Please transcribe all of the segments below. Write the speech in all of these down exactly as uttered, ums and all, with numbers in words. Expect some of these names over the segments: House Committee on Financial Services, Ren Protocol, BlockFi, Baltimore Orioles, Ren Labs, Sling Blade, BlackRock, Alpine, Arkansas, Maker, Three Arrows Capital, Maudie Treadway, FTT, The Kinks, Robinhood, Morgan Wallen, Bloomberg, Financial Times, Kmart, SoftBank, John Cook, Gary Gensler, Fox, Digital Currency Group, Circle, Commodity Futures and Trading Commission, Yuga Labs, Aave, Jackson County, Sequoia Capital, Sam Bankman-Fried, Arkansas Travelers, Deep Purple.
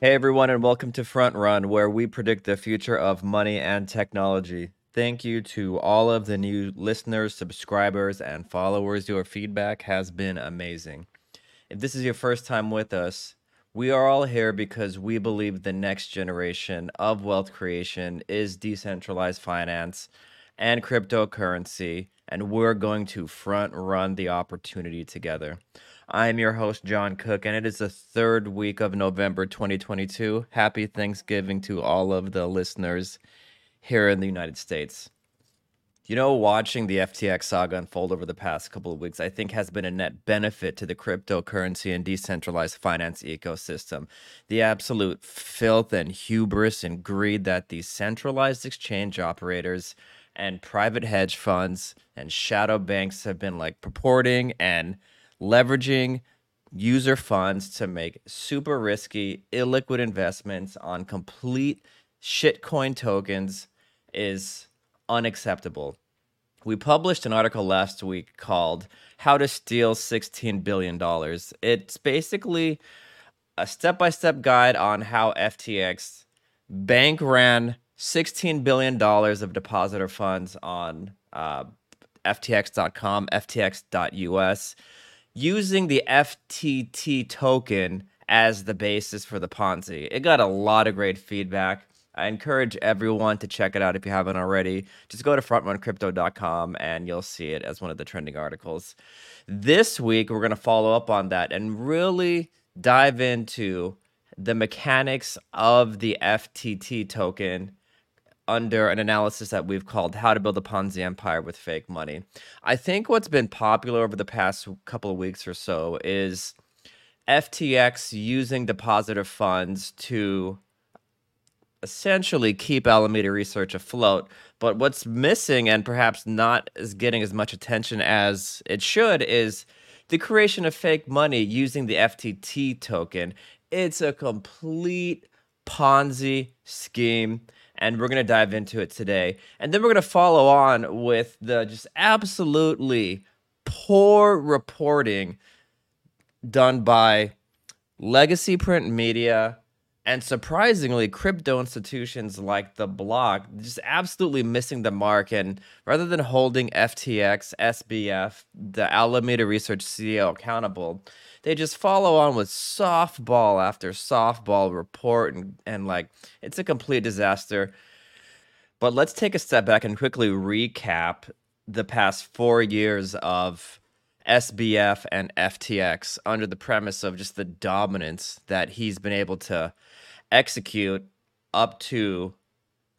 Hey everyone, and welcome to Front Run, where we predict the future of money and technology. Thank you to all of the new listeners, subscribers, and followers. Your feedback has been amazing. If this is your first time with us, we are all here because we believe the next generation of wealth creation is decentralized finance and cryptocurrency, and we're going to front run the opportunity together. I am your host, John Cook, and it is the third week of November twenty twenty-two. Happy Thanksgiving to all of the listeners here in the United States. You know, watching the F T X saga unfold over the past couple of weeks, I think has been a net benefit to the cryptocurrency and decentralized finance ecosystem. The absolute filth and hubris and greed that these centralized exchange operators and private hedge funds and shadow banks have been like purporting and leveraging user funds to make super risky, illiquid investments on complete shitcoin tokens is unacceptable. We published an article last week called How to Steal sixteen billion dollars. It's basically a step-by-step guide on how F T X bank ran sixteen billion dollars of depositor funds on uh, F T X dot com, F T X dot U S, using the F T T token as the basis for the Ponzi. It got a lot of great feedback. I encourage everyone to check it out if you haven't already. Just go to front run crypto dot com and you'll see it as one of the trending articles. This week, we're going to follow up on that and really dive into the mechanics of the F T T token under an analysis that we've called How to Build a Ponzi Empire with Fake Money. I think what's been popular over the past couple of weeks or so is F T X using depositor funds to essentially keep Alameda Research afloat. But what's missing, and perhaps not is getting as much attention as it should, is the creation of fake money using the F T T token. It's a complete Ponzi scheme, and we're going to dive into it today. And then we're going to follow on with the just absolutely poor reporting done by legacy print media and, surprisingly, crypto institutions like The Block, just absolutely missing the mark. And rather than holding F T X, S B F, the Alameda Research C E O accountable, they just follow on with softball after softball report, and, and like, it's a complete disaster. But let's take a step back and quickly recap the past four years of S B F and F T X under the premise of just the dominance that he's been able to execute up to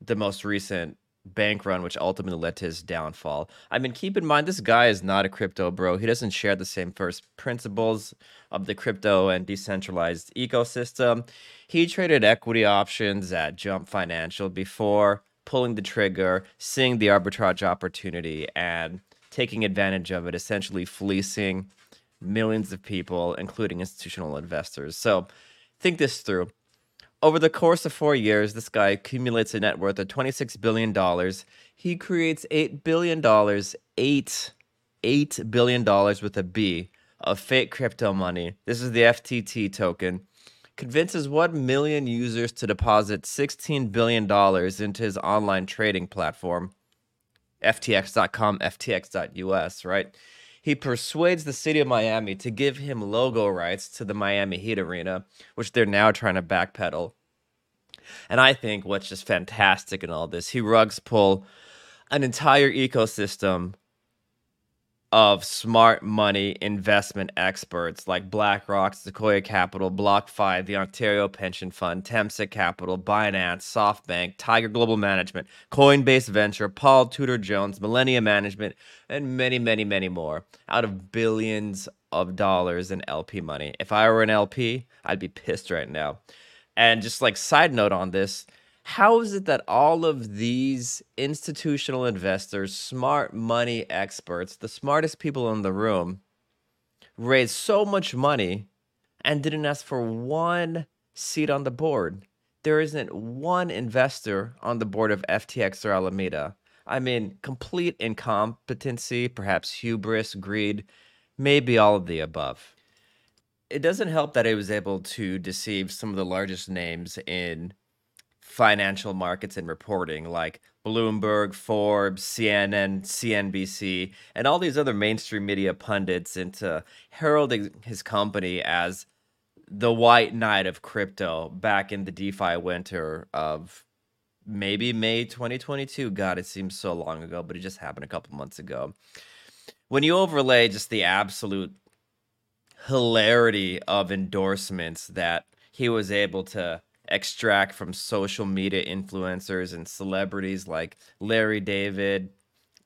the most recent bank run, which ultimately led to his downfall. I mean, keep in mind, this guy is not a crypto bro. He doesn't share the same first principles of the crypto and decentralized ecosystem. He traded equity options at Jump Financial before pulling the trigger, seeing the arbitrage opportunity, and taking advantage of it, essentially fleecing millions of people, including institutional investors. So think this through. Over the course of four years, this guy accumulates a net worth of twenty-six billion dollars. He creates eight billion dollars, eight, eight billion dollars with a B, of fake crypto money. This is the F T T token. Convinces one million users to deposit sixteen billion dollars into his online trading platform, F T X dot com, F T X dot U S, right? He persuades the city of Miami to give him logo rights to the Miami Heat Arena, which they're now trying to backpedal. And I think what's just fantastic in all this, he rugs pull an entire ecosystem of smart money investment experts like BlackRock, Sequoia Capital, BlockFi, the Ontario Pension Fund, Temsa Capital, Binance, SoftBank, Tiger Global Management, Coinbase Venture, Paul Tudor Jones, Millennium Management, and many, many, many more out of billions of dollars in L P money. If I were an L P, I'd be pissed right now. And just like side note on this, how is it that all of these institutional investors, smart money experts, the smartest people in the room, raised so much money and didn't ask for one seat on the board? There isn't one investor on the board of F T X or Alameda. I mean, complete incompetency, perhaps hubris, greed, maybe all of the above. it doesn't help that it was able to deceive some of the largest names in financial markets and reporting, like Bloomberg, Forbes, C N N, C N B C, and all these other mainstream media pundits into heralding his company as the white knight of crypto back in the DeFi winter of maybe May twenty twenty-two. God, it seems so long ago, but it just happened a couple months ago. When you overlay just the absolute hilarity of endorsements that he was able to extract from social media influencers and celebrities like Larry David,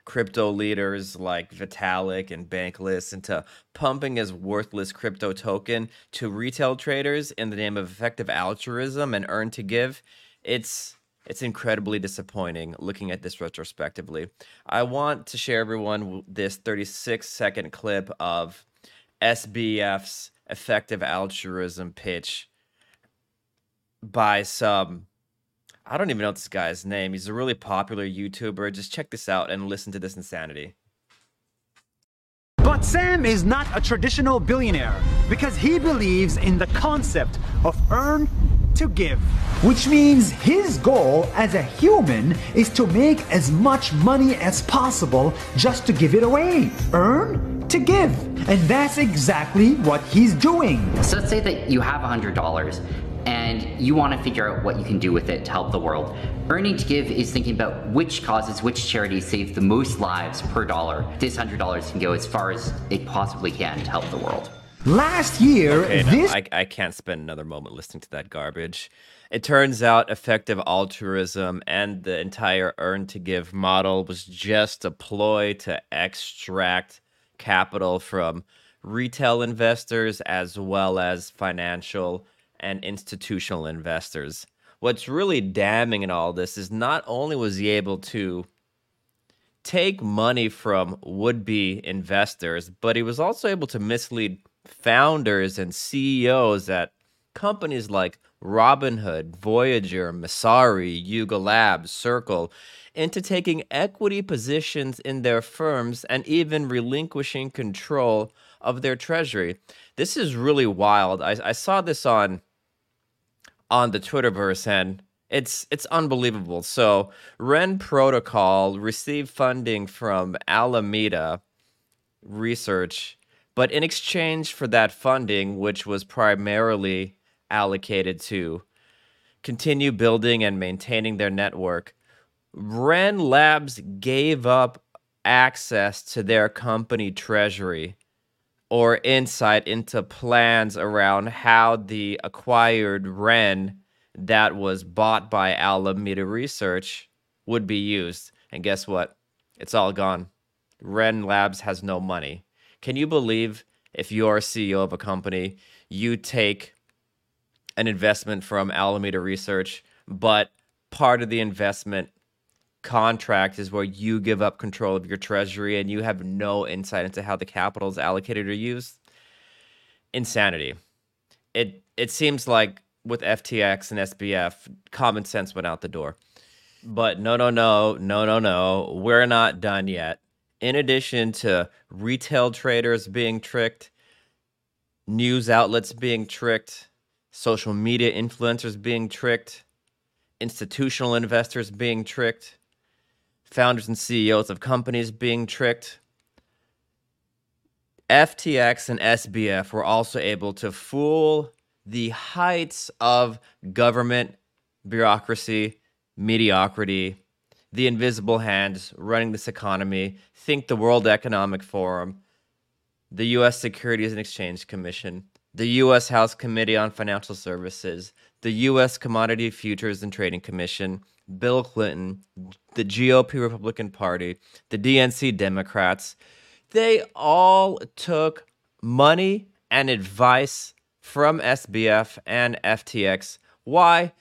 crypto leaders like Vitalik and Bankless, into pumping his worthless crypto token to retail traders in the name of effective altruism and earn to give, it's it's incredibly disappointing looking at this retrospectively. I want to share everyone this thirty-six second clip of S B F's effective altruism pitch by some, I don't even know this guy's name. He's a really popular YouTuber. Just check this out and listen to this insanity. But Sam is not a traditional billionaire because he believes in the concept of earn to give, which means his goal as a human is to make as much money as possible just to give it away. Earn to give. And that's exactly what he's doing. So let's say that you have one hundred dollars and you want to figure out what you can do with it to help the world. Earning to give is thinking about which causes, which charities save the most lives per dollar. This one hundred dollars can go as far as it possibly can to help the world. Last year, okay, this... No, I, I can't spend another moment listening to that garbage. It turns out effective altruism and the entire earn to give model was just a ploy to extract capital from retail investors as well as financial and institutional investors. What's really damning in all this is not only was he able to take money from would-be investors, but he was also able to mislead founders and C E Os at companies like Robinhood, Voyager, Messari, Yuga Labs, Circle, into taking equity positions in their firms and even relinquishing control of their treasury. This is really wild. I, I saw this on on the Twitterverse, and it's it's unbelievable. So Ren Protocol received funding from Alameda Research, but in exchange for that funding, which was primarily allocated to continue building and maintaining their network, Ren Labs gave up access to their company treasury or insight into plans around how the acquired Ren that was bought by Alameda Research would be used. And guess what? It's all gone. Ren Labs has no money. Can you believe if you're a C E O of a company, you take an investment from Alameda Research, but part of the investment contract is where you give up control of your treasury and you have no insight into how the capital is allocated or used? Insanity. It it seems like with F T X and S B F, common sense went out the door. But no, no, no, no, no, no. We're not done yet. In addition to retail traders being tricked, news outlets being tricked, social media influencers being tricked, institutional investors being tricked, founders and C E Os of companies being tricked, F T X and S B F were also able to fool the heights of government, bureaucracy, mediocrity, the invisible hands running this economy. Think the World Economic Forum, the U S Securities and Exchange Commission, the U S House Committee on Financial Services, the U S Commodity Futures and Trading Commission, Bill Clinton, the G O P Republican Party, the D N C Democrats. They all took money and advice from S B F and F T X. Why?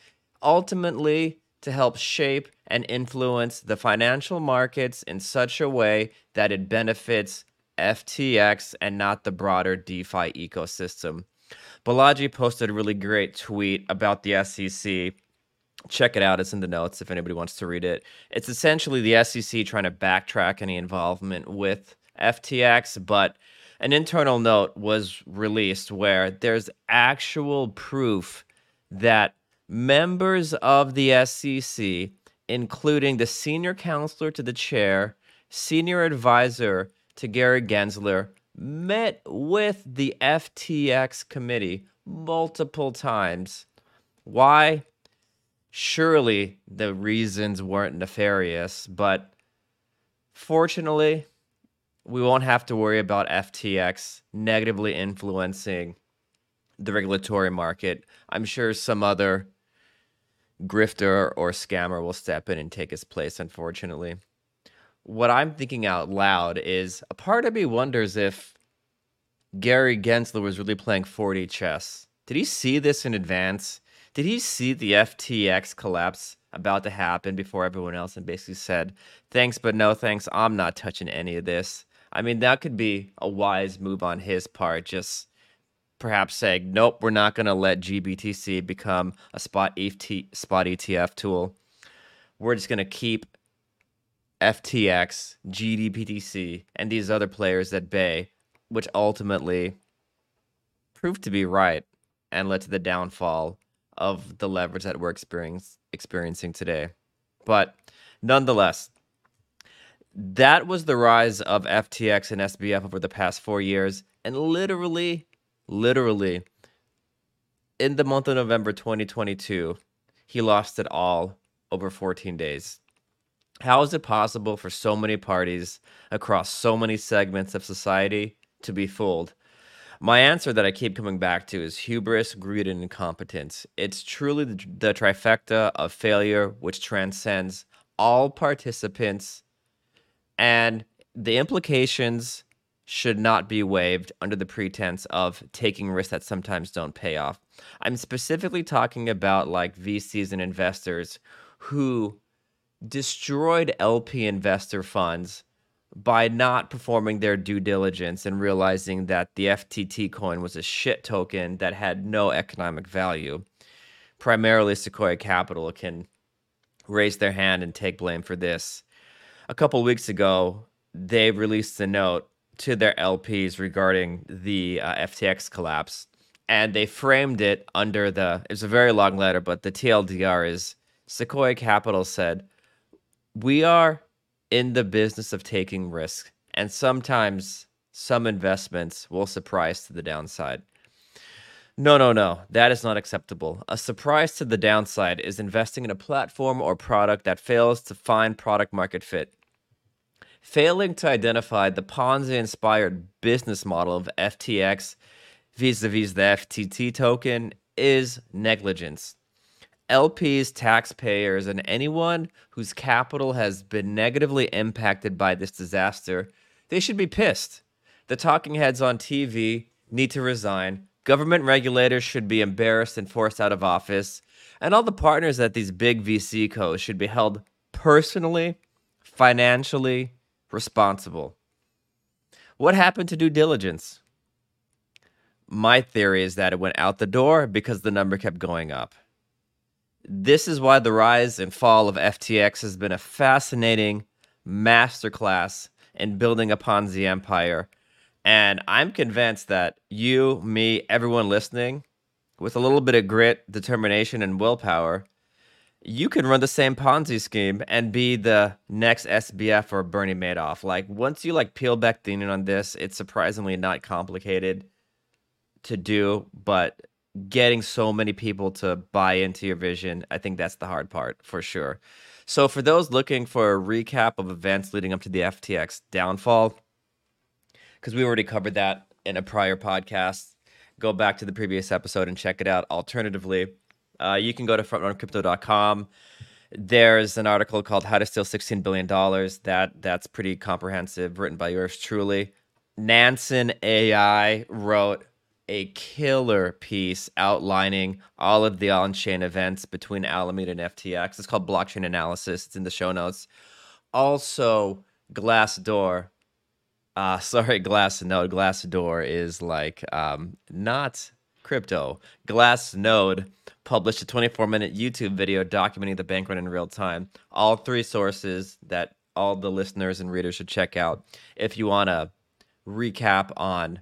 Ultimately, to help shape and influence the financial markets in such a way that it benefits F T X and not the broader DeFi ecosystem. Balaji posted a really great tweet about the S E C. Check it out. It's in the notes if anybody wants to read it. It's essentially the S E C trying to backtrack any involvement with F T X, but an internal note was released where there's actual proof that members of the S E C, including the senior counselor to the chair, senior advisor to Gary Gensler, met with the F T X committee multiple times. Why? Surely the reasons weren't nefarious, but fortunately, we won't have to worry about F T X negatively influencing the regulatory market. I'm sure some other grifter or scammer will step in and take its place, unfortunately. What I'm thinking out loud is, a part of me wonders if Gary Gensler was really playing four D chess. Did he see this in advance? Did he see the F T X collapse about to happen before everyone else and basically said, thanks, but no thanks, I'm not touching any of this? I mean, that could be a wise move on his part, just perhaps saying, nope, we're not going to let G B T C become a spot E T F tool. We're just going to keep F T X, G B T C, and these other players at bay, which ultimately proved to be right and led to the downfall of the leverage that we're experience, experiencing today. But nonetheless, that was the rise of F T X and S B F over the past four years. And literally, literally, in the month of November twenty twenty-two, he lost it all over fourteen days. How is it possible for so many parties across so many segments of society to be fooled? My answer that I keep coming back to is hubris, greed, and incompetence. It's truly the, the trifecta of failure, which transcends all participants, and the implications should not be waived under the pretense of taking risks that sometimes don't pay off. I'm specifically talking about like V Cs and investors who destroyed L P investor funds by not performing their due diligence and realizing that the F T T coin was a shit token that had no economic value. Primarily, Sequoia Capital can raise their hand and take blame for this. A couple weeks ago, they released a note to their L Ps regarding the uh, F T X collapse, and they framed it under the, it's a very long letter, but the T L D R is, Sequoia Capital said, "We are in the business of taking risk, and sometimes some investments will surprise to the downside." No, no, no, that is not acceptable. A surprise to the downside is investing in a platform or product that fails to find product market fit. Failing to identify the Ponzi-inspired business model of F T X vis-a-vis the F T T token is negligence. L Ps, taxpayers, and anyone whose capital has been negatively impacted by this disaster, they should be pissed. The talking heads on T V need to resign. Government regulators should be embarrassed and forced out of office. And all the partners at these big V C cos should be held personally, financially responsible. What happened to due diligence? My theory is that it went out the door because the number kept going up. This is why the rise and fall of F T X has been a fascinating masterclass in building a Ponzi empire. And I'm convinced that you, me, everyone listening, with a little bit of grit, determination, and willpower, you can run the same Ponzi scheme and be the next S B F or Bernie Madoff. Like, once you like peel back the onion on this, it's surprisingly not complicated to do, but getting so many people to buy into your vision, I think that's the hard part for sure. So for those looking for a recap of events leading up to the F T X downfall, because we already covered that in a prior podcast, go back to the previous episode and check it out. Alternatively, uh, you can go to front run crypto dot com. There's an article called How to Steal sixteen billion dollars. That, that's pretty comprehensive, written by yours truly. Nansen A I wrote a killer piece outlining all of the on-chain events between Alameda and F T X. It's called Blockchain Analysis. It's in the show notes. Also, Glassdoor. Uh, sorry, Glassnode. Glassdoor is like um, not crypto. Glassnode published a twenty-four minute YouTube video documenting the bank run in real time. All three sources that all the listeners and readers should check out if you want to recap on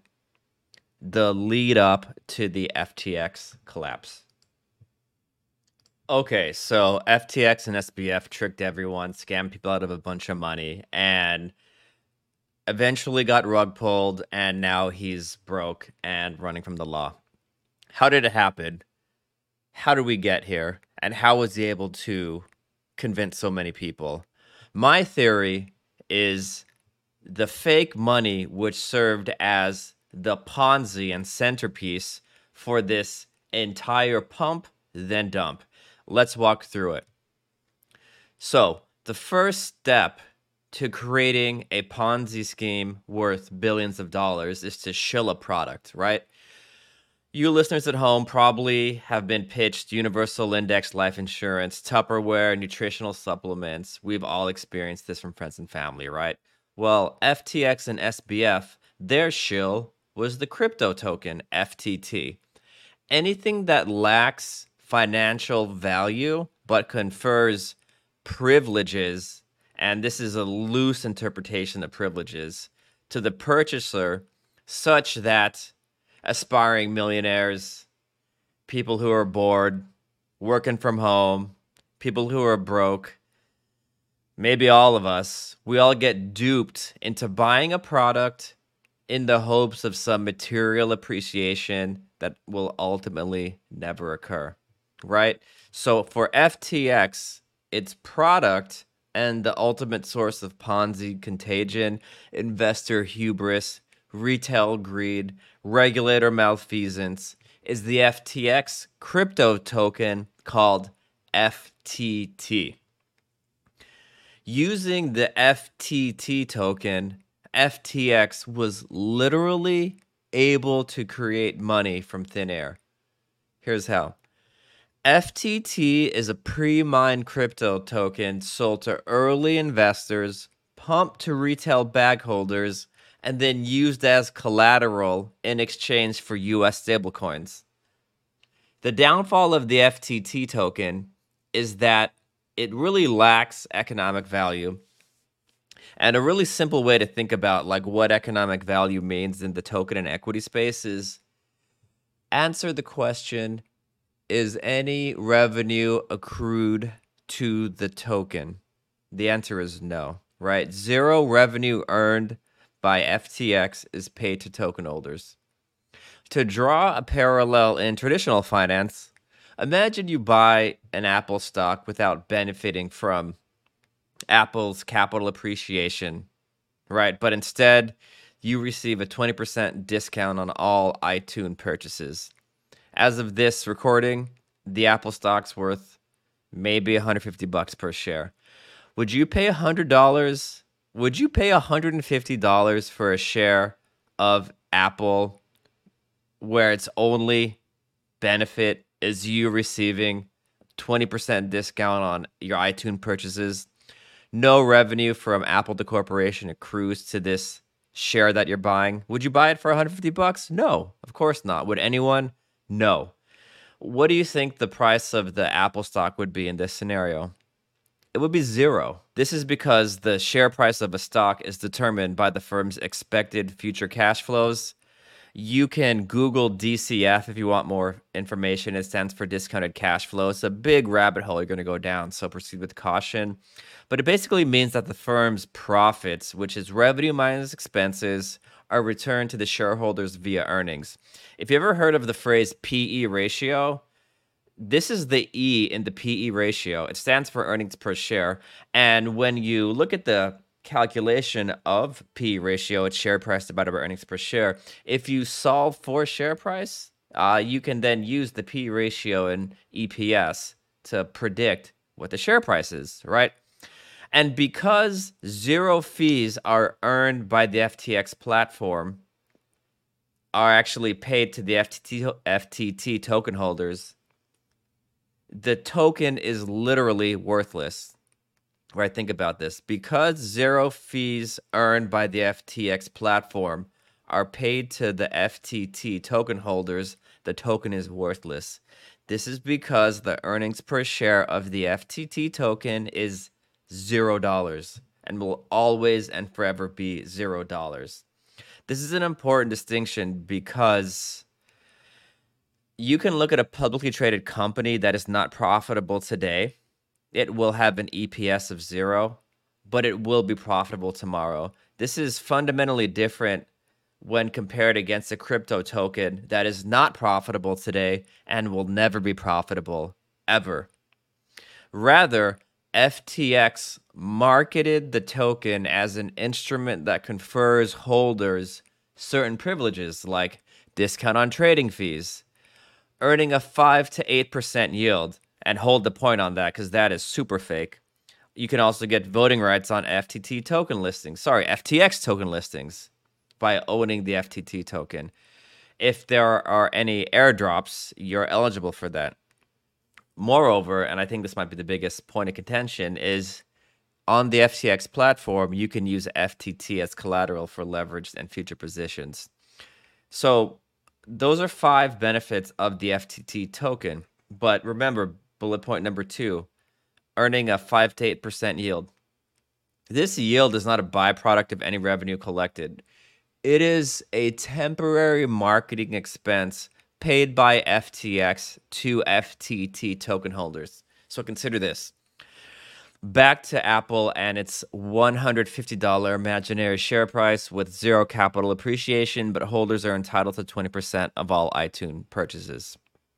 the lead up to the F T X collapse. Okay, so F T X and S B F tricked everyone, scammed people out of a bunch of money, and eventually got rug pulled, and now he's broke and running from the law. How did it happen? How did we get here? And how was he able to convince so many people? My theory is the fake money, which served as the Ponzi and centerpiece for this entire pump, then dump. Let's walk through it. So the first step to creating a Ponzi scheme worth billions of dollars is to shill a product, right? You listeners at home probably have been pitched universal index life insurance, Tupperware, nutritional supplements. We've all experienced this from friends and family, right? Well, F T X and S B F, their shill was the crypto token, F T T. Anything that lacks financial value but confers privileges, and this is a loose interpretation of privileges, to the purchaser, such that aspiring millionaires, people who are bored, working from home, people who are broke, maybe all of us, we all get duped into buying a product in the hopes of some material appreciation that will ultimately never occur, right? So for F T X, its product and the ultimate source of Ponzi contagion, investor hubris, retail greed, regulator malfeasance is the F T X crypto token called F T T. Using the F T T token, F T X was literally able to create money from thin air. Here's how. F T T is a pre-mined crypto token sold to early investors, pumped to retail bag holders, and then used as collateral in exchange for U S stablecoins. The downfall of the F T T token is that it really lacks economic value. And a really simple way to think about like what economic value means in the token and equity space is answer the question, is any revenue accrued to the token? The answer is no, right? Zero revenue earned by F T X is paid to token holders. To draw a parallel in traditional finance, imagine you buy an Apple stock without benefiting from Apple's capital appreciation, right? But instead, you receive a twenty percent discount on all iTunes purchases. As of this recording, the Apple stock's worth maybe one hundred fifty bucks per share. Would you pay one hundred dollars? Would you pay one hundred fifty dollars for a share of Apple where its only benefit is you receiving twenty percent discount on your iTunes purchases? No revenue from Apple the corporation accrues to this share that you're buying. Would you buy it for one hundred fifty bucks? No, of course not. Would anyone? No. What do you think the price of the Apple stock would be in this scenario? It would be zero. This is because the share price of a stock is determined by the firm's expected future cash flows. You can Google D C F if you want more information. It stands for discounted cash flow. It's a big rabbit hole you're going to go down, so proceed with caution. But it basically means that the firm's profits, which is revenue minus expenses, are returned to the shareholders via earnings. If you ever heard of the phrase P E ratio, this is the E in the P E ratio. It stands for earnings per share. And when you look at the calculation of P E ratio, it's share price divided by earnings per share. If you solve for share price, uh, you can then use the P E ratio and E P S to predict what the share price is, right? And because zero fees are earned by the F T X platform, are actually paid to the F T T, F T T token holders, the token is literally worthless, right? Think about this. Because zero fees earned by the F T X platform are paid to the F T T token holders, the token is worthless. This is because the earnings per share of the F T T token is zero dollars and will always and forever be zero dollars. This is an important distinction because you can look at a publicly traded company that is not profitable today. It will have an E P S of zero, but it will be profitable tomorrow. This is fundamentally different when compared against a crypto token that is not profitable today and will never be profitable ever. Rather, F T X marketed the token as an instrument that confers holders certain privileges like discount on trading fees, earning a five to eight percent yield, and hold the point on that because that is super fake. You can also get voting rights on F T T token listings, sorry, F T X token listings by owning the F T T token. If there are any airdrops, you're eligible for that. Moreover, and I think this might be the biggest point of contention, is on the F T X platform, you can use F T T as collateral for leveraged and future positions. So those are five benefits of the F T T token. But remember, bullet point number two, earning a five to eight percent yield. This yield is not a byproduct of any revenue collected. It is a temporary marketing expense paid by F T X to F T T token holders. So consider this. Back to Apple and its one hundred fifty dollars imaginary share price with zero capital appreciation, but holders are entitled to twenty percent of all iTunes purchases.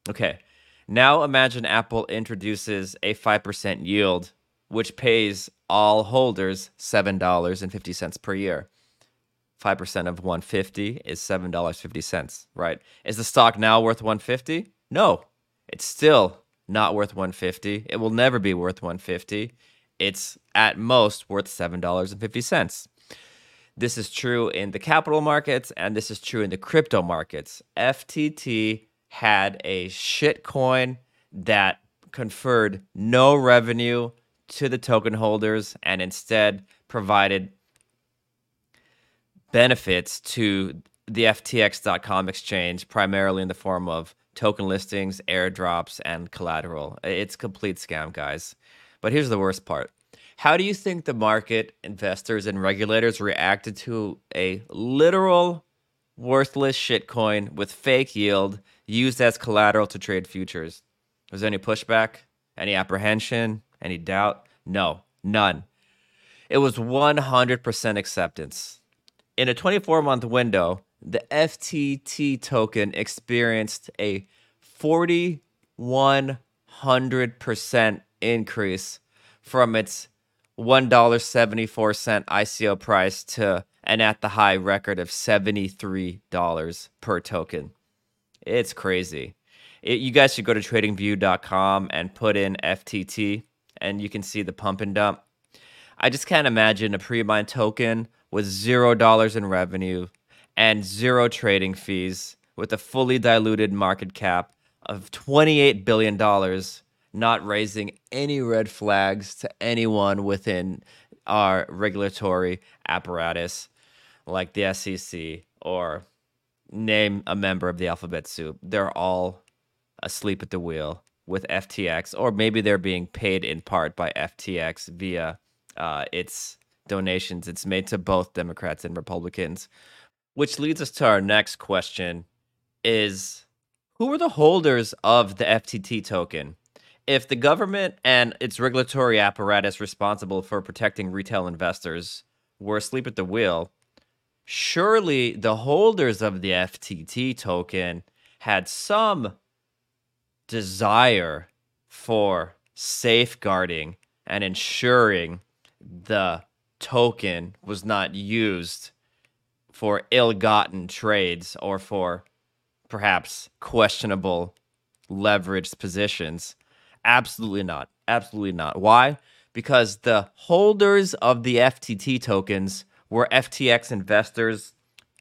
Okay, now imagine Apple introduces a five percent yield, which pays all holders seven dollars and fifty cents per year. five percent of one hundred fifty dollars is seven dollars and fifty cents, right? Is the stock now worth one hundred fifty dollars? No, it's still not worth one hundred fifty dollars. It will never be worth one hundred fifty dollars. It's at most worth seven dollars and fifty cents. This is true in the capital markets, and this is true in the crypto markets. F T T had a shitcoin that conferred no revenue to the token holders and instead provided benefits to the F T X dot com exchange, primarily in the form of token listings, airdrops, and collateral. It's a complete scam, guys. But here's the worst part. How do you think the market, investors, and regulators reacted to a literal worthless shitcoin with fake yield used as collateral to trade futures? Was there any pushback? Any apprehension? Any doubt? No, none. It was one hundred percent acceptance. In a twenty-four month window, the F T T token experienced a four thousand one hundred percent increase from its one dollar and seventy-four cents I C O price to an at-the-high record of seventy-three dollars per token. It's crazy. It, you guys should go to trading view dot com and put in F T T, and you can see the pump and dump. I just can't imagine a pre-mined token with zero dollars in revenue and zero trading fees with a fully diluted market cap of twenty-eight billion dollars, not raising any red flags to anyone within our regulatory apparatus like the S E C or name a member of the alphabet soup. They're all asleep at the wheel with F T X, or maybe they're being paid in part by F T X via uh, its donations it's made to both Democrats and Republicans. Which leads us to our next question is, who were the holders of the F T T token? If the government and its regulatory apparatus responsible for protecting retail investors were asleep at the wheel, surely the holders of the F T T token had some desire for safeguarding and ensuring the token was not used for ill-gotten trades or for perhaps questionable leveraged positions. Absolutely not. Absolutely not. Why? Because the holders of the F T T tokens were F T X investors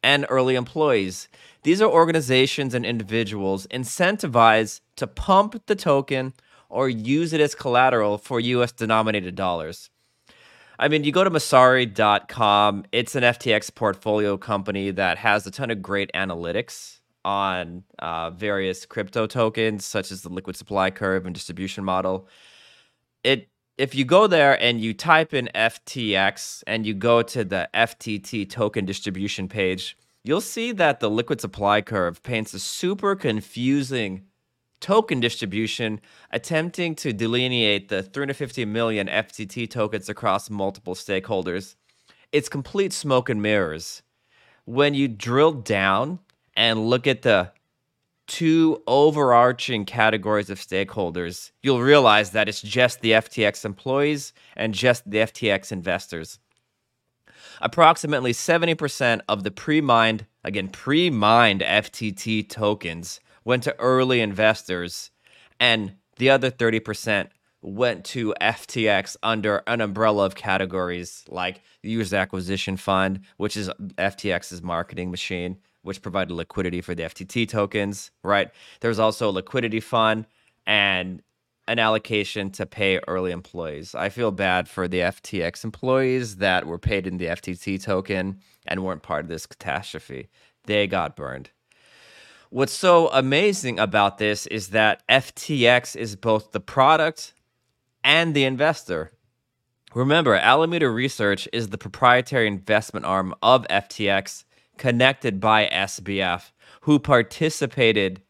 and early employees. These are organizations and individuals incentivized to pump the token or use it as collateral for U S-denominated dollars. I mean, you go to Messari dot com. It's an F T X portfolio company that has a ton of great analytics on uh, various crypto tokens, such as the liquid supply curve and distribution model. It, if you go there and you type in F T X and you go to the F T T token distribution page, you'll see that the liquid supply curve paints a super confusing token distribution, attempting to delineate the three hundred fifty million F T T tokens across multiple stakeholders. It's complete smoke and mirrors. When you drill down and look at the two overarching categories of stakeholders, you'll realize that it's just the F T X employees and just the F T X investors. Approximately seventy percent of the pre-mined, again, pre-mined F T T tokens went to early investors, and the other thirty percent went to F T X under an umbrella of categories like the User Acquisition Fund, which is F T X's marketing machine, which provided liquidity for the F T T tokens, right? There's also a liquidity fund and an allocation to pay early employees. I feel bad for the F T X employees that were paid in the F T T token and weren't part of this catastrophe. They got burned. What's so amazing about this is that F T X is both the product and the investor. Remember, Alameda Research is the proprietary investment arm of F T X, connected by S B F, who participated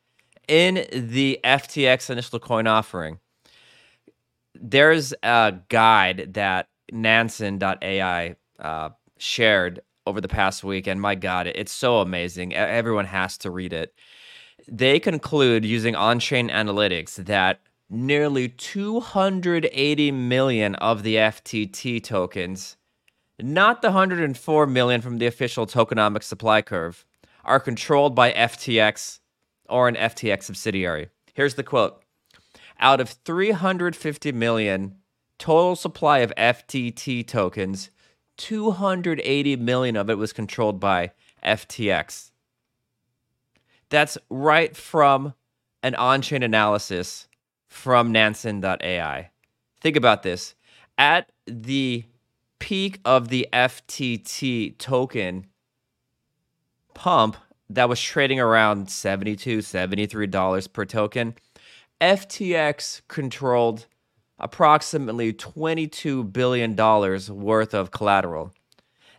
in the F T X initial coin offering. There's a guide that Nansen A I uh, shared over the past week, and my God, it's so amazing. Everyone has to read it. They conclude, using on-chain analytics, that nearly two hundred eighty million of the F T T tokens, not the one hundred four million from the official tokenomic supply curve, are controlled by F T X or an F T X subsidiary. Here's the quote. Out of three hundred fifty million total supply of F T T tokens, two hundred eighty million of it was controlled by F T X. That's right from an on-chain analysis from Nansen A I. Think about this. At the peak of the F T T token pump that was trading around seventy-two dollars, seventy-three dollars per token, F T X controlled approximately twenty-two billion dollars worth of collateral.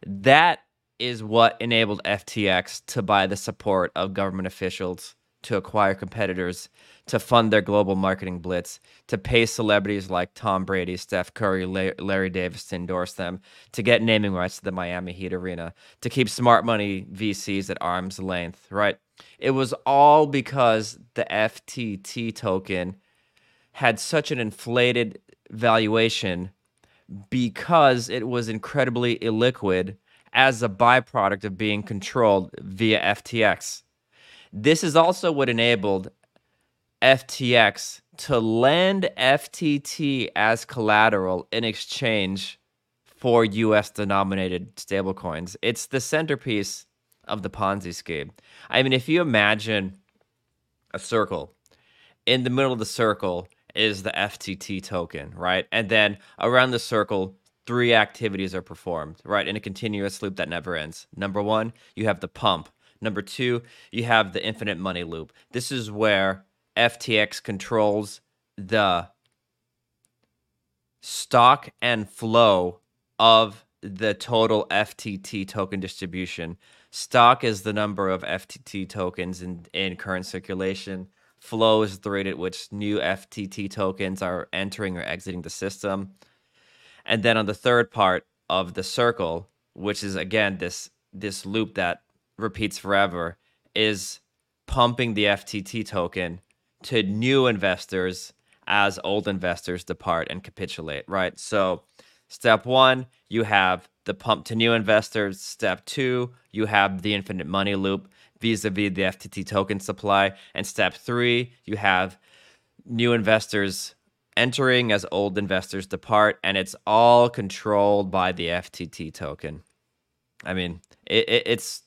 That is what enabled F T X to buy the support of government officials, to acquire competitors, to fund their global marketing blitz, to pay celebrities like Tom Brady, Steph Curry, Larry David to endorse them, to get naming rights to the Miami Heat Arena, to keep smart money V Cs at arm's length, right? It was all because the F T T token had such an inflated valuation because it was incredibly illiquid as a byproduct of being controlled via F T X. This is also what enabled F T X to lend F T T as collateral in exchange for U S-denominated stablecoins. It's the centerpiece of the Ponzi scheme. I mean, if you imagine a circle, in the middle of the circle is the F T T token, right? And then around the circle, three activities are performed, right? In a continuous loop that never ends. Number one, you have the pump. Number two, you have the infinite money loop. This is where F T X controls the stock and flow of the total F T T token distribution. Stock is the number of F T T tokens in, in current circulation. Flow is the rate at which new F T T tokens are entering or exiting the system. And then on the third part of the circle, which is, again, this, this loop that repeats forever, is pumping the F T T token to new investors as old investors depart and capitulate, right? So step one, you have the pump to new investors. Step two, you have the infinite money loop vis-a-vis the F T T token supply. And step three, you have new investors entering as old investors depart, and it's all controlled by the F T T token. I mean, it, it, it's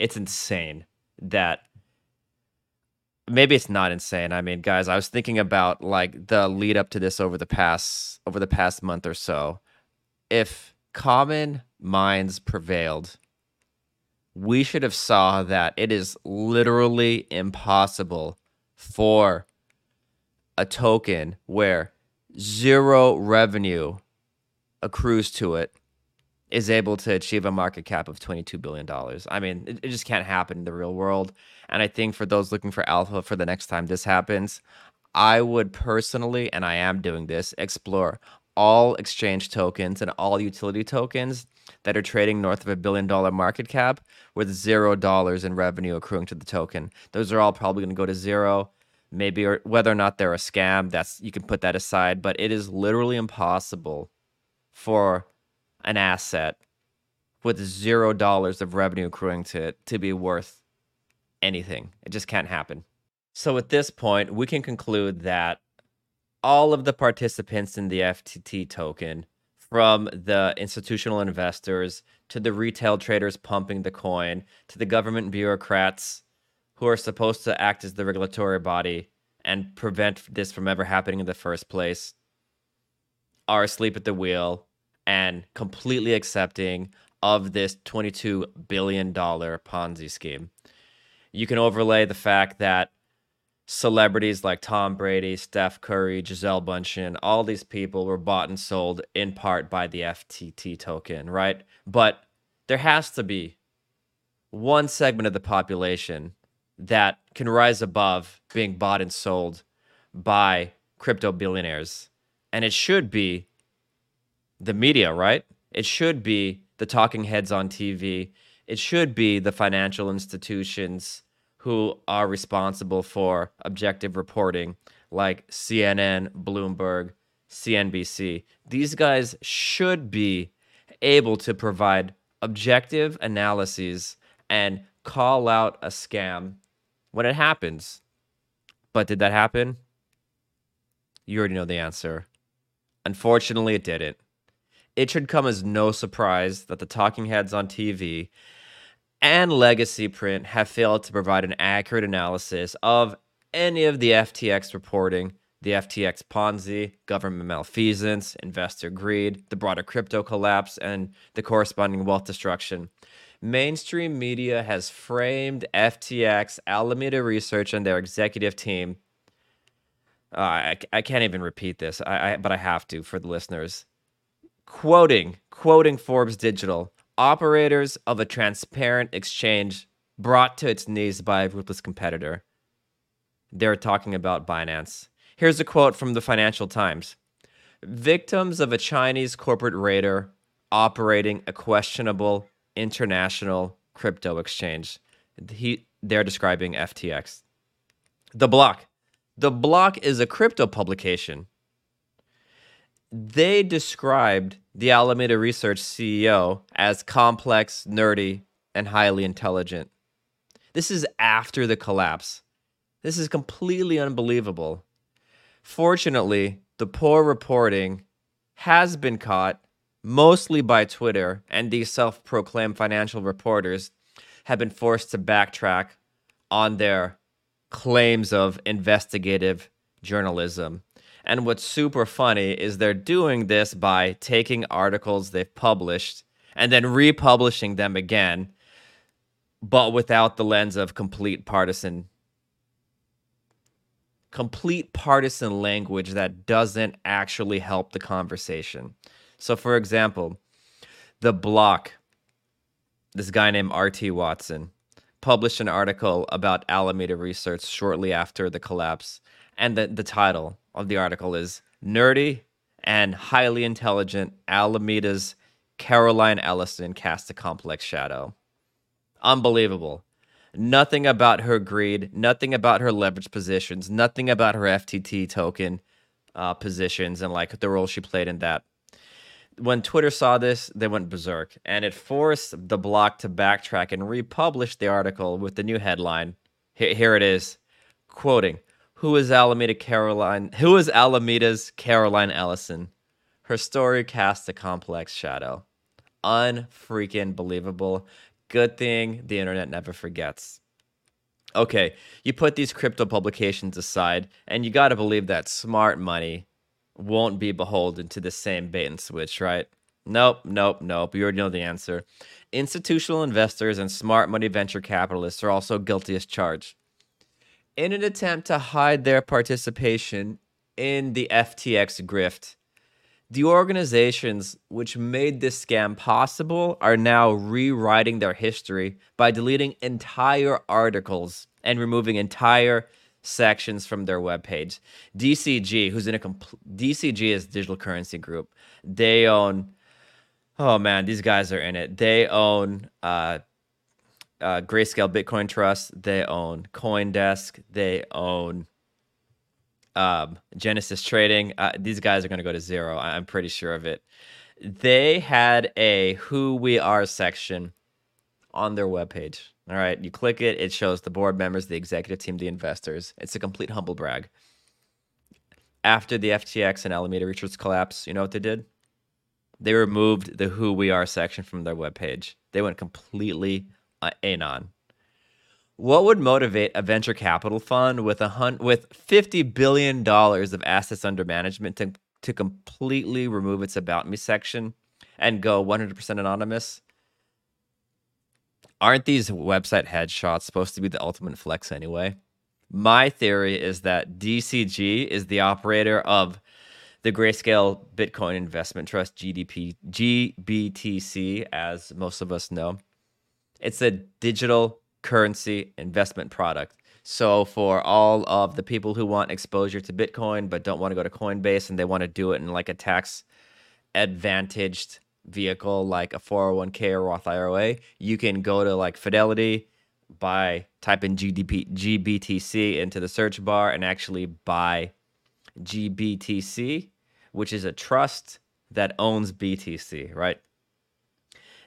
It's insane that, maybe it's not insane. I mean, guys, I was thinking about like the lead up to this over the past over the past month or so. If common minds prevailed, we should have saw that it is literally impossible for a token where zero revenue accrues to it is able to achieve a market cap of twenty-two billion dollars. I mean, it, it just can't happen in the real world. And I think for those looking for alpha for the next time this happens, I would personally, and I am doing this, explore all exchange tokens and all utility tokens that are trading north of a billion dollar market cap with zero dollars in revenue accruing to the token. Those are all probably going to go to zero. Maybe, or whether or not they're a scam, that's, you can put that aside, but it is literally impossible for an asset with zero dollars of revenue accruing to it to be worth anything. It just can't happen. So at this point, we can conclude that all of the participants in the F T T token, from the institutional investors to the retail traders pumping the coin to the government bureaucrats who are supposed to act as the regulatory body and prevent this from ever happening in the first place, are asleep at the wheel and completely accepting of this twenty-two billion dollar Ponzi scheme. You can overlay the fact that celebrities like Tom Brady, Steph Curry, Gisele Bundchen, all these people were bought and sold in part by the F T T token, right? But there has to be one segment of the population that can rise above being bought and sold by crypto billionaires. And it should be the media, right? It should be the talking heads on T V. It should be the financial institutions who are responsible for objective reporting, like C N N, Bloomberg, C N B C. These guys should be able to provide objective analyses and call out a scam when it happens. But did that happen? You already know the answer. Unfortunately, it didn't. It should come as no surprise that the talking heads on T V and legacy print have failed to provide an accurate analysis of any of the F T X reporting, the F T X Ponzi, government malfeasance, investor greed, the broader crypto collapse, and the corresponding wealth destruction. Mainstream media has framed F T X, Alameda Research, and their executive team. Uh, I, I can't even repeat this, I, I, but I have to for the listeners. Quoting, quoting Forbes Digital, "Operators of a transparent exchange brought to its knees by a ruthless competitor." They're talking about Binance. Here's a quote from the Financial Times. "Victims of a Chinese corporate raider operating a questionable international crypto exchange." He, they're describing F T X. The Block. The Block is a crypto publication. They described the Alameda Research C E O as complex, nerdy, and highly intelligent. This is after the collapse. This is completely unbelievable. Fortunately, the poor reporting has been caught mostly by Twitter, and these self-proclaimed financial reporters have been forced to backtrack on their claims of investigative journalism. And what's super funny is they're doing this by taking articles they've published and then republishing them again, but without the lens of complete partisan, complete partisan language that doesn't actually help the conversation. So, for example, The Block, this guy named R T Watson, published an article about Alameda Research shortly after the collapse, and the, the title of the article is "Nerdy and Highly Intelligent Alameda's Caroline Ellison Cast a Complex Shadow." Unbelievable. Nothing about her greed, nothing about her leverage positions, nothing about her F T T token uh, positions and like the role she played in that. When Twitter saw this, they went berserk, and it forced The Block to backtrack and republish the article with the new headline. Here, here it is, quoting, Who is Alameda Caroline? Who is Alameda's Caroline Ellison? Her story casts a complex shadow. Unfreaking believable. Good thing the internet never forgets. Okay, you put these crypto publications aside, and you got to believe that smart money won't be beholden to the same bait and switch, right? Nope, nope, nope. You already know the answer. Institutional investors and smart money venture capitalists are also guilty as charged. In an attempt to hide their participation in the F T X grift, The organizations which made this scam possible are now rewriting their history by deleting entire articles and removing entire sections from their webpage. D C G, who's in a complete, D C G is Digital Currency Group. They own, oh man, these guys are in it. They own uh, uh, Grayscale Bitcoin Trust. They own Coindesk. They own Um, Genesis Trading. Uh, these guys are going to go to zero. I'm pretty sure of it. They had a who we are section on their webpage. All right. You click it. It shows the board members, the executive team, the investors. It's a complete humble brag. After the F T X and Alameda Research collapse, you know what they did? They removed the who we are section from their webpage. They went completely anon. What would motivate a venture capital fund with a hun- with fifty billion dollars of assets under management to, to completely remove its About Me section and go one hundred percent anonymous? Aren't these website headshots supposed to be the ultimate flex anyway? My theory is that D C G is the operator of the Grayscale Bitcoin Investment Trust, G D P, G B T C, as most of us know. It's a digital currency investment product. So for all of the people who want exposure to Bitcoin but don't want to go to Coinbase and they want to do it in like a tax advantaged vehicle like a four oh one k or Roth I R A, you can go to like Fidelity, buy, type in G B T C into the search bar and actually buy G B T C, which is a trust that owns B T C, right?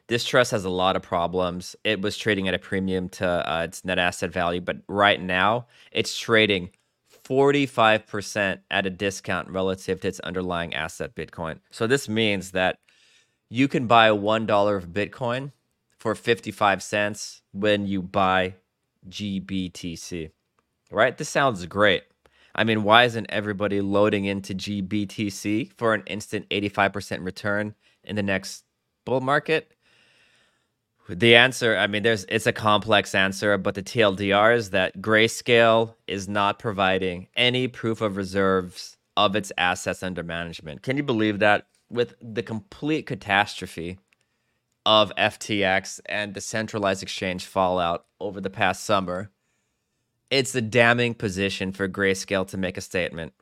This trust has a lot of problems. It was trading at a premium to uh, its net asset value, but right now it's trading forty-five percent at a discount relative to its underlying asset, Bitcoin. So this means that you can buy one dollar of Bitcoin for fifty-five cents when you buy G B T C, right? This sounds great. I mean, why isn't everybody loading into G B T C for an instant eighty-five percent return in the next bull market? The answer, I mean, there's it's a complex answer, but the T L D R is that Grayscale is not providing any proof of reserves of its assets under management. Can you believe that? With the complete catastrophe of F T X and the centralized exchange fallout over the past summer, it's a damning position for Grayscale to make a statement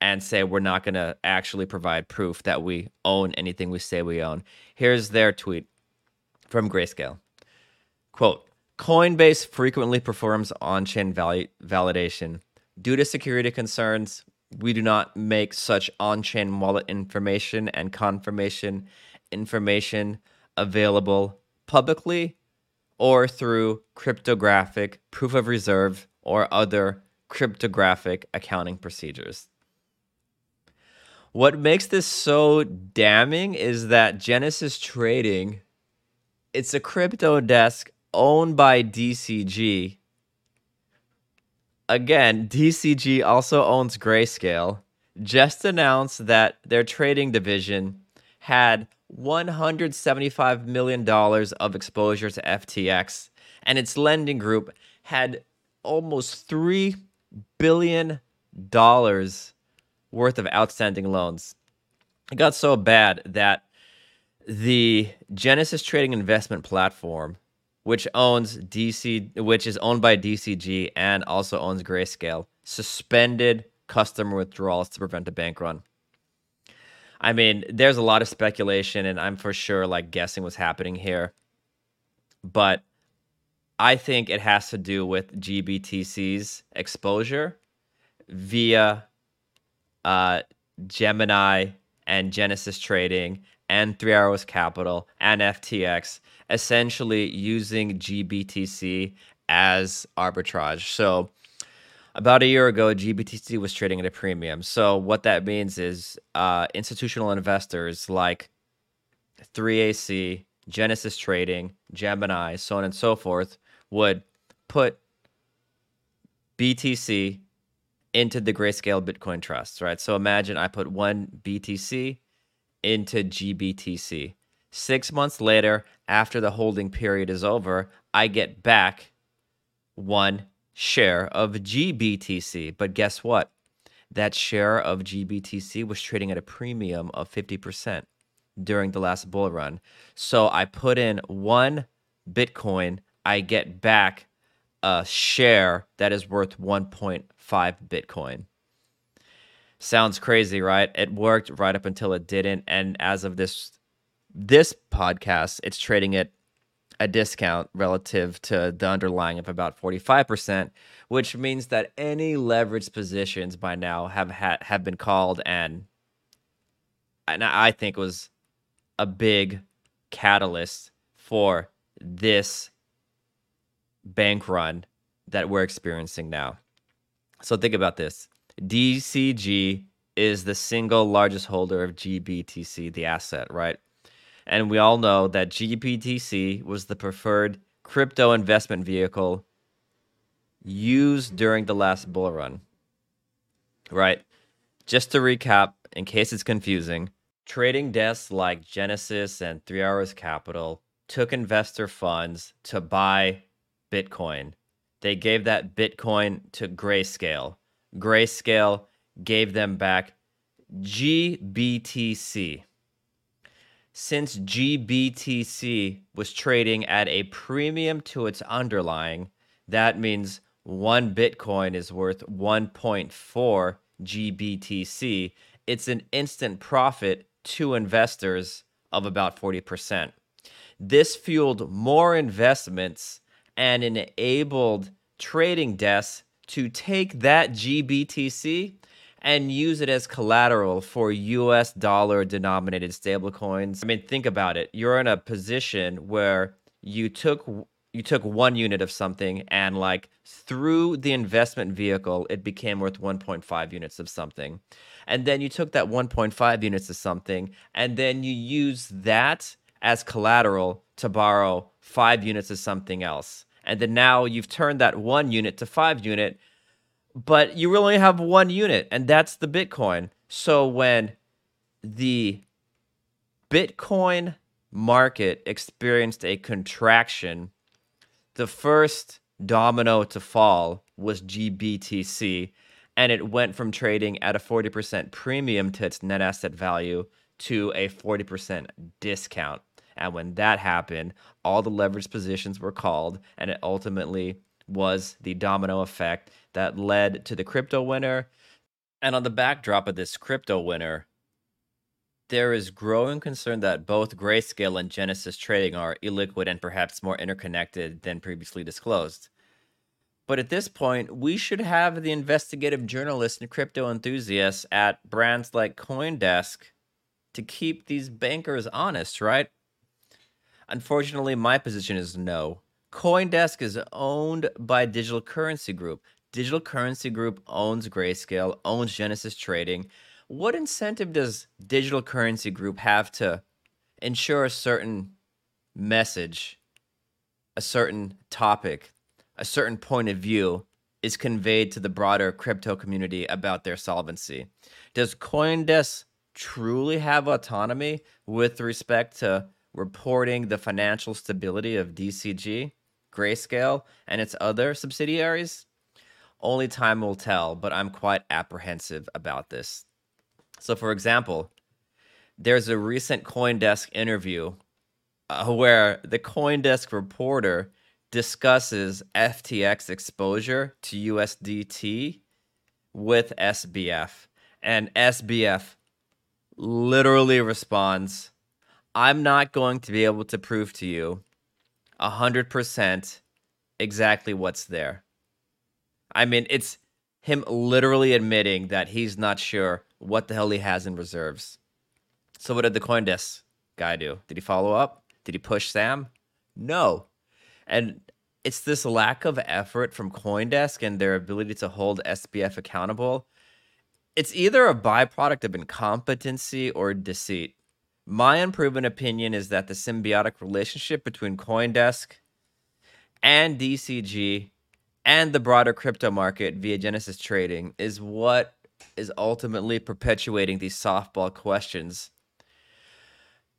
and say we're not going to actually provide proof that we own anything we say we own. Here's their tweet from Grayscale. Quote, Coinbase frequently performs on-chain valid- validation. Due to security concerns, we do not make such on-chain wallet information and confirmation information available publicly or through cryptographic proof of reserve or other cryptographic accounting procedures. What makes this so damning is that Genesis Trading, it's a crypto desk owned by D C G. Again, D C G also owns Grayscale. Just announced that their trading division had one hundred seventy-five million dollars of exposure to F T X, and its lending group had almost three billion dollars worth of outstanding loans. It got so bad that the Genesis Trading investment platform, which owns D C, which is owned by D C G and also owns Grayscale, suspended customer withdrawals to prevent a bank run. I mean, there's a lot of speculation, and I'm for sure like guessing what's happening here, but I think it has to do with G B T C's exposure via uh, Gemini and Genesis Trading and Three Arrows Capital and F T X, essentially using G B T C as arbitrage. So about a year ago, G B T C was trading at a premium. So what that means is uh, institutional investors like three A C, Genesis Trading, Gemini, so on and so forth, would put B T C into the Grayscale Bitcoin Trust, right? So imagine I put one B T C into G B T C. Six months later, after the holding period is over, I get back one share of G B T C. But guess what? that share of G B T C was trading at a premium of fifty percent during the last bull run. So I put in one Bitcoin, I get back a share that is worth one point five Bitcoin. Sounds crazy, right? It worked right up until it didn't. And as of this this podcast, it's trading at a discount relative to the underlying of about forty-five percent, which means that any leveraged positions by now have had have been called, and and I think was a big catalyst for this bank run that we're experiencing now. So think about this. D C G is the single largest holder of G B T C, the asset, right? And we all know that G B T C was the preferred crypto investment vehicle used during the last bull run, right? Just to recap, in case it's confusing, trading desks like Genesis and Three Arrows Capital took investor funds to buy Bitcoin. They gave that Bitcoin to Grayscale. Grayscale gave them back G B T C. Since G B T C was trading at a premium to its underlying, that means one Bitcoin is worth one point four G B T C. It's an instant profit to investors of about forty percent. This fueled more investments and enabled trading desks to take that G B T C and use it as collateral for U S dollar denominated stablecoins. I mean, think about it. You're in a position where you took you took one unit of something, and like through the investment vehicle, it became worth one point five units of something. And then you took that one point five units of something, and then you use that as collateral to borrow five units of something else. And then now you've turned that one unit to five unit, but you really have one unit, and that's the Bitcoin. So when the Bitcoin market experienced a contraction, the first domino to fall was G B T C, and it went from trading at a forty percent premium to its net asset value to a forty percent discount. And when that happened, all the leveraged positions were called, and it ultimately was the domino effect that led to the crypto winter. And on the backdrop of this crypto winter, there is growing concern that both Grayscale and Genesis Trading are illiquid and perhaps more interconnected than previously disclosed. But at this point, we should have the investigative journalists and crypto enthusiasts at brands like Coindesk to keep these bankers honest, right? Unfortunately, my position is no. Coindesk is owned by Digital Currency Group. Digital Currency Group owns Grayscale, owns Genesis Trading. What incentive does Digital Currency Group have to ensure a certain message, a certain topic, a certain point of view is conveyed to the broader crypto community about their solvency? Does Coindesk truly have autonomy with respect to reporting the financial stability of D C G, Grayscale, and its other subsidiaries? Only time will tell, but I'm quite apprehensive about this. So, for example, there's a recent Coindesk interview uh, where the Coindesk reporter discusses F T X exposure to U S D T with S B F, and S B F literally responds, "I'm not going to be able to prove to you one hundred percent exactly what's there." I mean, it's him literally admitting that he's not sure what the hell he has in reserves. So what did the Coindesk guy do? Did he follow up? Did he push Sam? No. And it's this lack of effort from Coindesk and their ability to hold S B F accountable. It's either a byproduct of incompetency or deceit. My unproven opinion is that the symbiotic relationship between Coindesk and D C G and the broader crypto market via Genesis Trading is what is ultimately perpetuating these softball questions.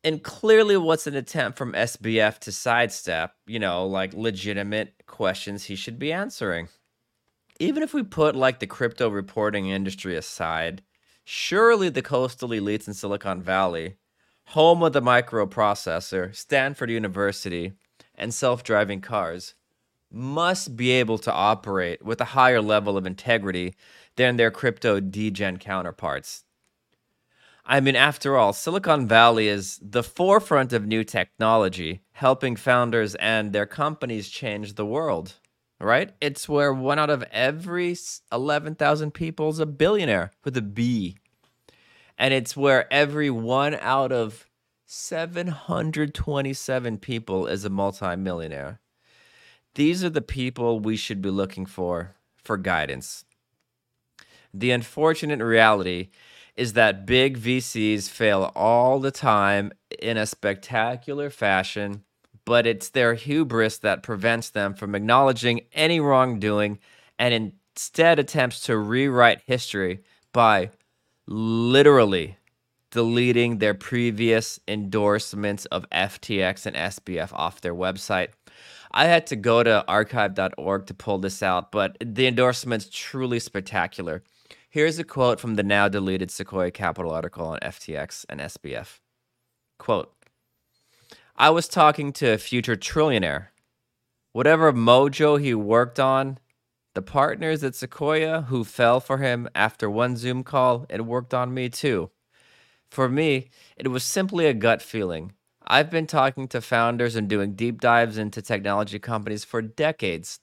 And clearly what's an attempt from S B F to sidestep, you know, like legitimate questions he should be answering. even if we put like the crypto reporting industry aside, surely the coastal elites in Silicon Valley, home of the microprocessor, Stanford University, and self-driving cars, must be able to operate with a higher level of integrity than their crypto degen counterparts. I mean, after all, Silicon Valley is the forefront of new technology, helping founders and their companies change the world, right? It's where one out of every eleven thousand people is a billionaire with a B. And it's where every one out of seven hundred twenty-seven people is a multimillionaire. These are the people we should be looking for for guidance. The unfortunate reality is that big V Cs fail all the time in a spectacular fashion, but it's their hubris that prevents them from acknowledging any wrongdoing and instead attempts to rewrite history by literally deleting their previous endorsements of F T X and S B F off their website. I had to go to archive dot org to pull this out, but the endorsement's truly spectacular. Here's a quote from the now-deleted Sequoia Capital article on F T X and S B F. Quote, "I was talking to a future trillionaire. Whatever mojo he worked on, the partners at Sequoia who fell for him after one Zoom call, it worked on me too. For me, it was simply a gut feeling. I've been talking to founders and doing deep dives into technology companies for decades.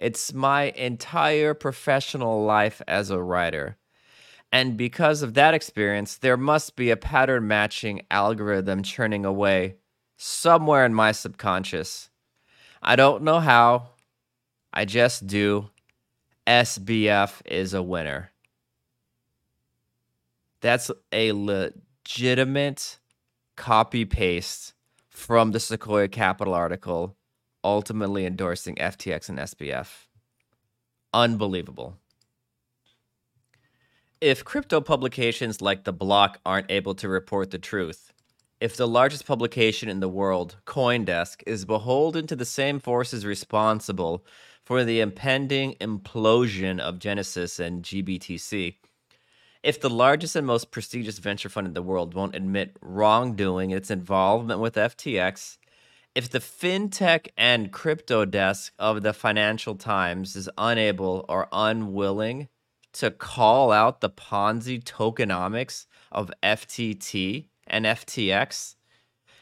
It's my entire professional life as a writer. And because of that experience, there must be a pattern matching algorithm churning away somewhere in my subconscious. I don't know how, I just do. S B F is a winner." That's a legitimate copy paste from the Sequoia Capital article, ultimately endorsing F T X and S B F. Unbelievable. If crypto publications like The Block aren't able to report the truth, if the largest publication in the world, Coindesk, is beholden to the same forces responsible for the impending implosion of Genesis and G B T C, if the largest and most prestigious venture fund in the world won't admit wrongdoing in its involvement with F T X, if the fintech and crypto desk of the Financial Times is unable or unwilling to call out the Ponzi tokenomics of F T T and F T X,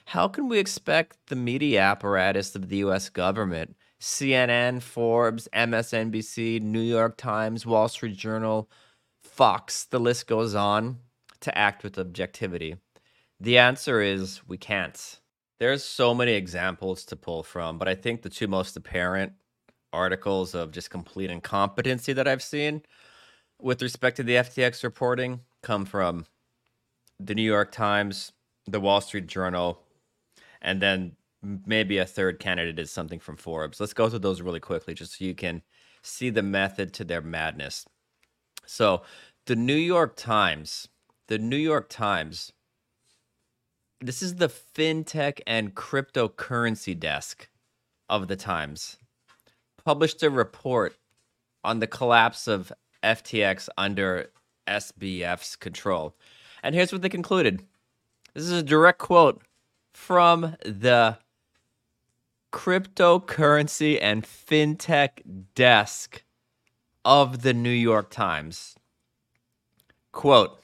how can we expect the media apparatus of the U S government, C N N, Forbes, M S N B C, New York Times, Wall Street Journal, Fox, the list goes on, to act with objectivity? The answer is we can't. There's so many examples to pull from, but I think the two most apparent articles of just complete incompetency that I've seen with respect to the F T X reporting come from the New York Times, the Wall Street Journal, and then maybe a third candidate is something from Forbes. Let's go through those really quickly just so you can see the method to their madness. So the New York Times, the New York Times... this is the fintech and cryptocurrency desk of the Times, published a report on the collapse of F T X under S B F's control. And here's what they concluded. This is a direct quote from the cryptocurrency and fintech desk of the New York Times. Quote,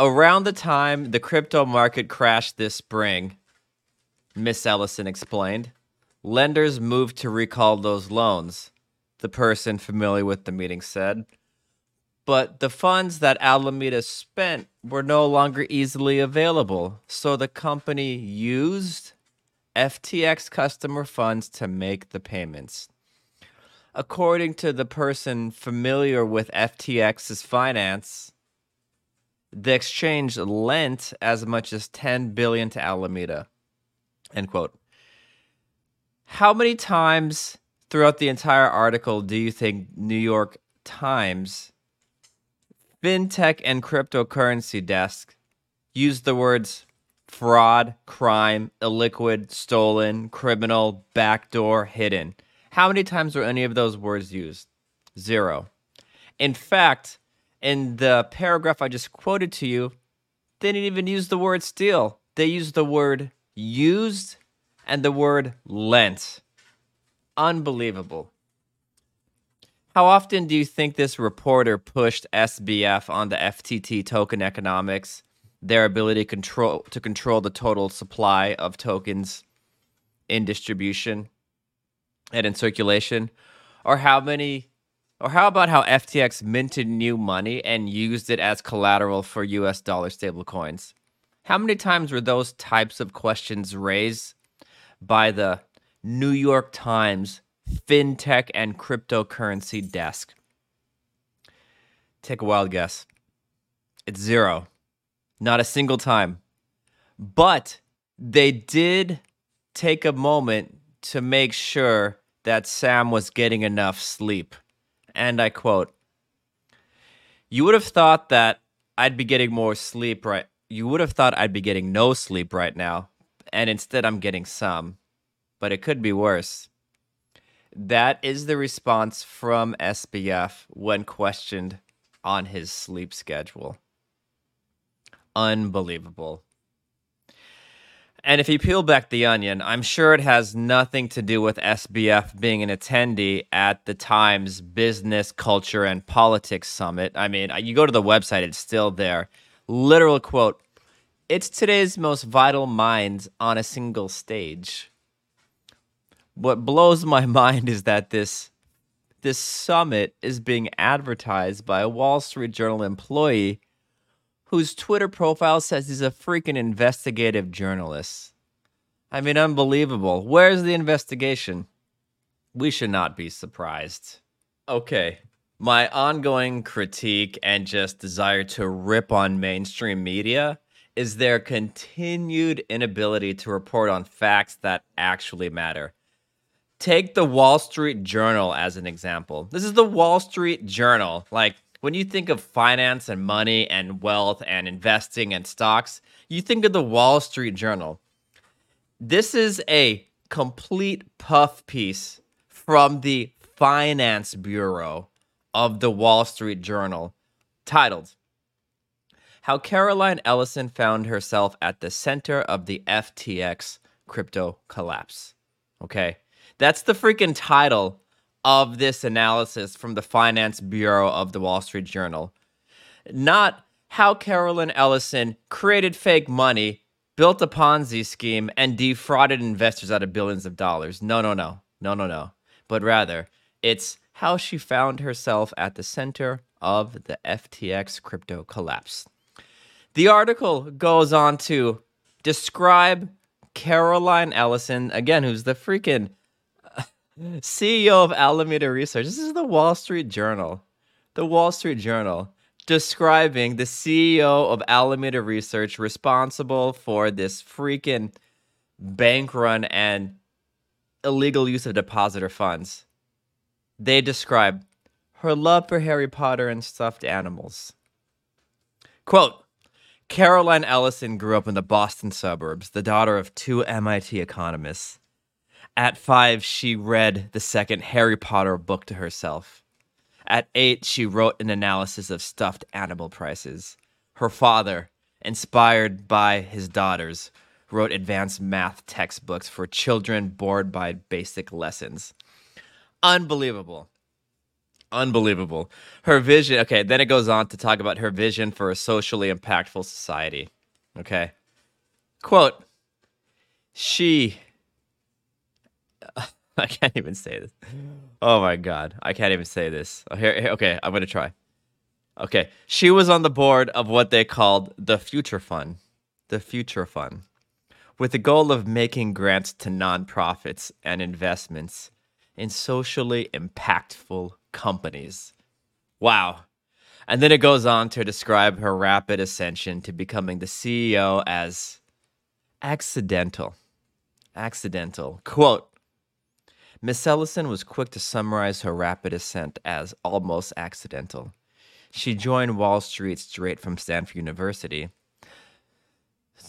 "Around the time the crypto market crashed this spring," Miss Ellison explained, "lenders moved to recall those loans," the person familiar with the meeting said. "But the funds that Alameda spent were no longer easily available, so the company used F T X customer funds to make the payments." According to the person familiar with F T X's finance, the exchange lent as much as ten billion dollars to Alameda, end quote. How many times throughout the entire article do you think New York Times, fintech and cryptocurrency desk, used the words fraud, crime, illiquid, stolen, criminal, backdoor, hidden? How many times were any of those words used? Zero. In fact, in the paragraph I just quoted to you, they didn't even use the word steal. They used the word used and the word lent. Unbelievable. How often do you think this reporter pushed S B F on the F T T token economics, their ability to control, to control the total supply of tokens in distribution and in circulation? Or how many, or how about how F T X minted new money and used it as collateral for U S dollar stablecoins? How many times were those types of questions raised by the New York Times FinTech and Cryptocurrency Desk? Take a wild guess. It's zero. Not a single time. But they did take a moment to make sure that Sam was getting enough sleep. And I quote, "You would have thought that I'd be getting more sleep, right? You would have thought I'd be getting no sleep right now. And instead I'm getting some. But it could be worse." That is the response from S B F when questioned on his sleep schedule. Unbelievable. And if you peel back the onion, I'm sure it has nothing to do with S B F being an attendee at the Times Business, Culture, and Politics Summit. I mean, you go to the website, it's still there. Literal quote, "It's today's most vital minds on a single stage." What blows my mind is that this this summit is being advertised by a Wall Street Journal employee whose Twitter profile says he's a freaking investigative journalist. I mean, unbelievable. Where's the investigation? We should not be surprised. Okay, my ongoing critique and just desire to rip on mainstream media is their continued inability to report on facts that actually matter. Take the Wall Street Journal as an example. This is the Wall Street Journal. Like, when you think of finance and money and wealth and investing and stocks, you think of the Wall Street Journal. This is a complete puff piece from the Finance Bureau of the Wall Street Journal, titled, "How Caroline Ellison Found Herself at the Center of the F T X Crypto Collapse." Okay. That's the freaking title of this analysis from the Finance Bureau of the Wall Street Journal. Not how Caroline Ellison created fake money, built a Ponzi scheme, and defrauded investors out of billions of dollars. No, no, no. No, no, no. But rather, it's how she found herself at the center of the F T X crypto collapse. The article goes on to describe Caroline Ellison, again, who's the freaking C E O of Alameda Research. This is the Wall Street Journal. The Wall Street Journal describing the C E O of Alameda Research responsible for this freaking bank run and illegal use of depositor funds. They describe her love for Harry Potter and stuffed animals. Quote, "Caroline Ellison grew up in the Boston suburbs, the daughter of two M I T economists. At five, she read the second Harry Potter book to herself. At eight, she wrote an analysis of stuffed animal prices. Her father, inspired by his daughters, wrote advanced math textbooks for children bored by basic lessons." Unbelievable. Unbelievable. Her vision. Okay, then it goes on to talk about her vision for a socially impactful society. Okay. Quote, she... I can't even say this. Oh my God. I can't even say this. Okay, okay, I'm going to try. Okay. She was on the board of what they called the Future Fund. The Future Fund. With the goal of making grants to nonprofits and investments in socially impactful companies. Wow. And then it goes on to describe her rapid ascension to becoming the C E O as accidental. Accidental. Quote, "Miss Ellison was quick to summarize her rapid ascent as almost accidental. She joined Wall Street straight from Stanford University.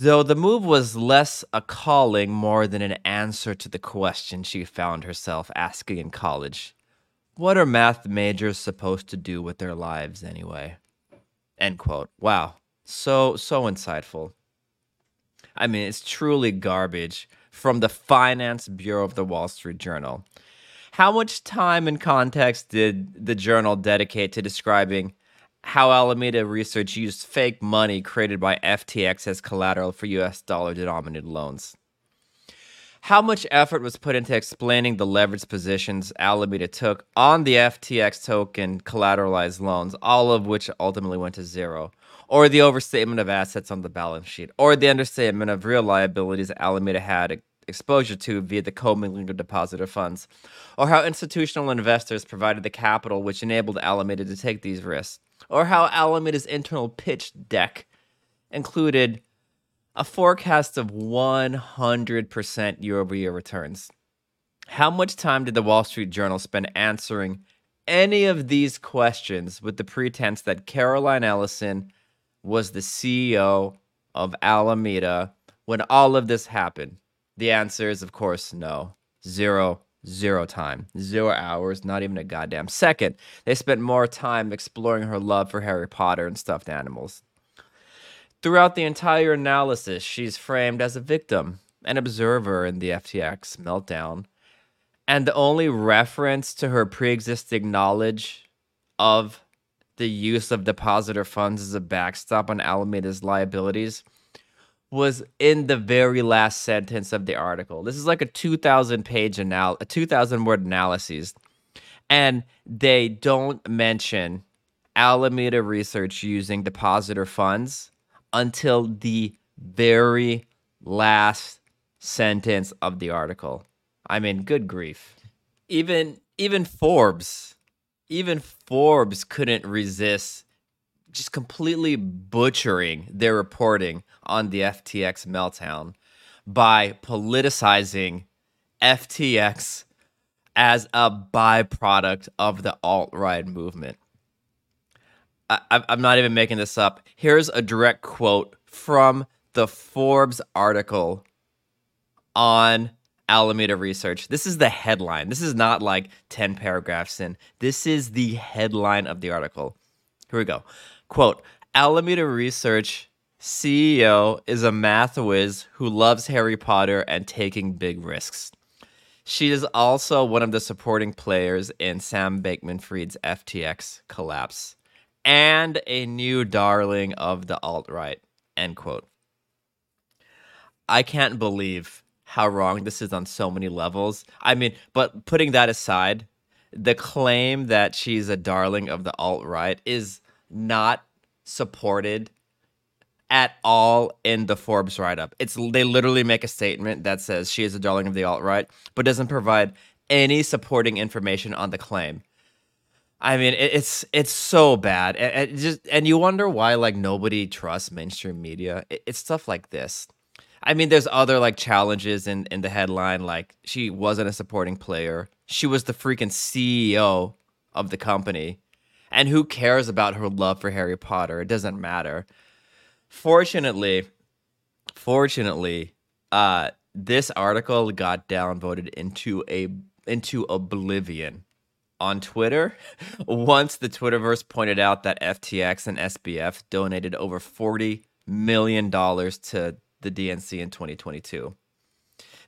Though the move was less a calling more than an answer to the question she found herself asking in college. What are math majors supposed to do with their lives anyway? End quote. Wow. So, so insightful. I mean, it's truly garbage from the Finance Bureau of the Wall Street Journal. How much time and context did the journal dedicate to describing how Alameda Research used fake money created by F T X as collateral for U S dollar-denominated loans? How much effort was put into explaining the leveraged positions Alameda took on the F T X token collateralized loans, all of which ultimately went to zero? Or the overstatement of assets on the balance sheet? Or the understatement of real liabilities Alameda had exposure to via the co-mingling of depositor funds? Or how institutional investors provided the capital which enabled Alameda to take these risks? Or how Alameda's internal pitch deck included a forecast of one hundred percent year-over-year returns. How much time did the Wall Street Journal spend answering any of these questions with the pretense that Caroline Ellison was the C E O of Alameda when all of this happened? The answer is, of course, no. Zero. Zero time. Zero hours. Not even a goddamn second. They spent more time exploring her love for Harry Potter and stuffed animals. Throughout the entire analysis, she's framed as a victim, an observer in the F T X meltdown, and the only reference to her pre-existing knowledge of the use of depositor funds as a backstop on Alameda's liabilities was in the very last sentence of the article. This is like a two thousand page anal- a two thousand word analysis, and they don't mention Alameda Research using depositor funds until the very last sentence of the article. I mean, good grief. Even even Forbes, even Forbes couldn't resist just completely butchering their reporting on the F T X meltdown by politicizing F T X as a byproduct of the alt-right movement. I, I'm not even making this up. Here's a direct quote from the Forbes article on Alameda Research. This is the headline. This is not like ten paragraphs in. This is the headline of the article. Here we go. Quote, Alameda Research C E O is a math whiz who loves Harry Potter and taking big risks. She is also one of the supporting players in Sam Bankman-Fried's F T X collapse. And a new darling of the alt-right, end quote. I can't believe how wrong this is on so many levels. I mean, but putting that aside, the claim that she's a darling of the alt-right is not supported at all in the Forbes write-up. It's they literally make a statement that says she is a darling of the alt-right, but doesn't provide any supporting information on the claim. I mean, it's it's so bad, and, and just and you wonder why like nobody trusts mainstream media. It, it's stuff like this. I mean, there's other like challenges in, in the headline. Like she wasn't a supporting player. She was the freaking C E O of the company, and who cares about her love for Harry Potter? It doesn't matter. Fortunately, fortunately, uh, this article got downvoted into a into oblivion on Twitter, once the Twitterverse pointed out that F T X and S B F donated over forty million dollars to the D N C in twenty twenty-two.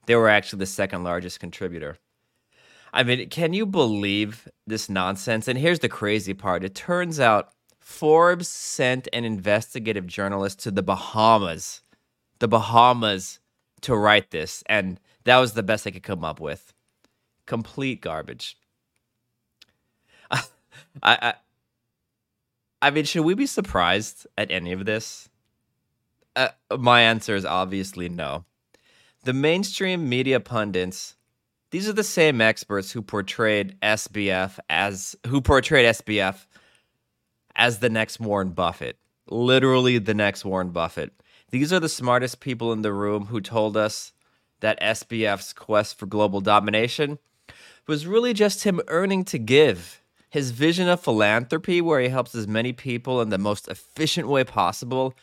They were actually the second largest contributor. I mean, can you believe this nonsense? And here's the crazy part. It turns out Forbes sent an investigative journalist to the Bahamas, the Bahamas, to write this. And that was the best they could come up with. Complete garbage. I, I I mean, should we be surprised at any of this? Uh, my answer is obviously no. The mainstream media pundits, these are the same experts who portrayed S B F as who portrayed S B F as the next Warren Buffett, literally the next Warren Buffett. These are the smartest people in the room who told us that S B F's quest for global domination was really just him earning to give. His vision of philanthropy, where he helps as many people in the most efficient way possible,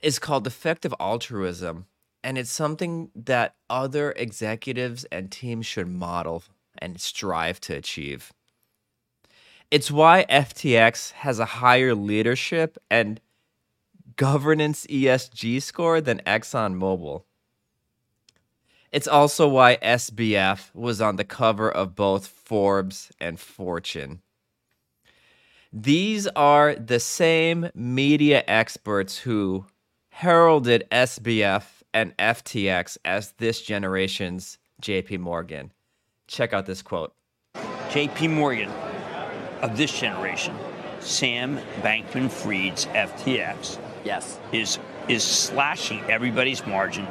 is called effective altruism. And it's something that other executives and teams should model and strive to achieve. It's why F T X has a higher leadership and governance E S G score than ExxonMobil. It's also why S B F was on the cover of both Forbes and Fortune. These are the same media experts who heralded S B F and F T X as this generation's J P Morgan. Check out this quote. J P Morgan of this generation, Sam Bankman-Fried's F T X, yes, is is slashing everybody's margin,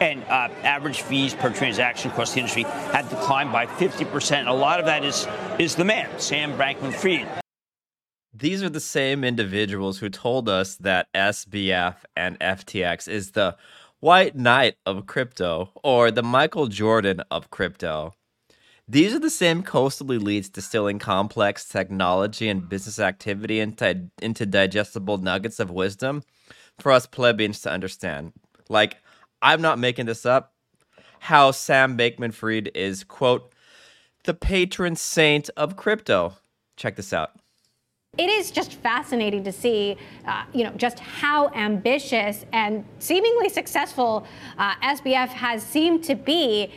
and uh, average fees per transaction across the industry have declined by fifty percent. A lot of that is is the man, Sam Bankman-Fried. These are the same individuals who told us that S B F and F T X is the white knight of crypto or the Michael Jordan of crypto. These are the same coastal elites distilling complex technology and business activity into, into digestible nuggets of wisdom for us plebeians to understand. Like, I'm not making this up, how Sam Bankman-Fried is, quote, the patron saint of crypto. Check this out. It is just fascinating to see, uh, you know, just how ambitious and seemingly successful uh, S B F has seemed to be.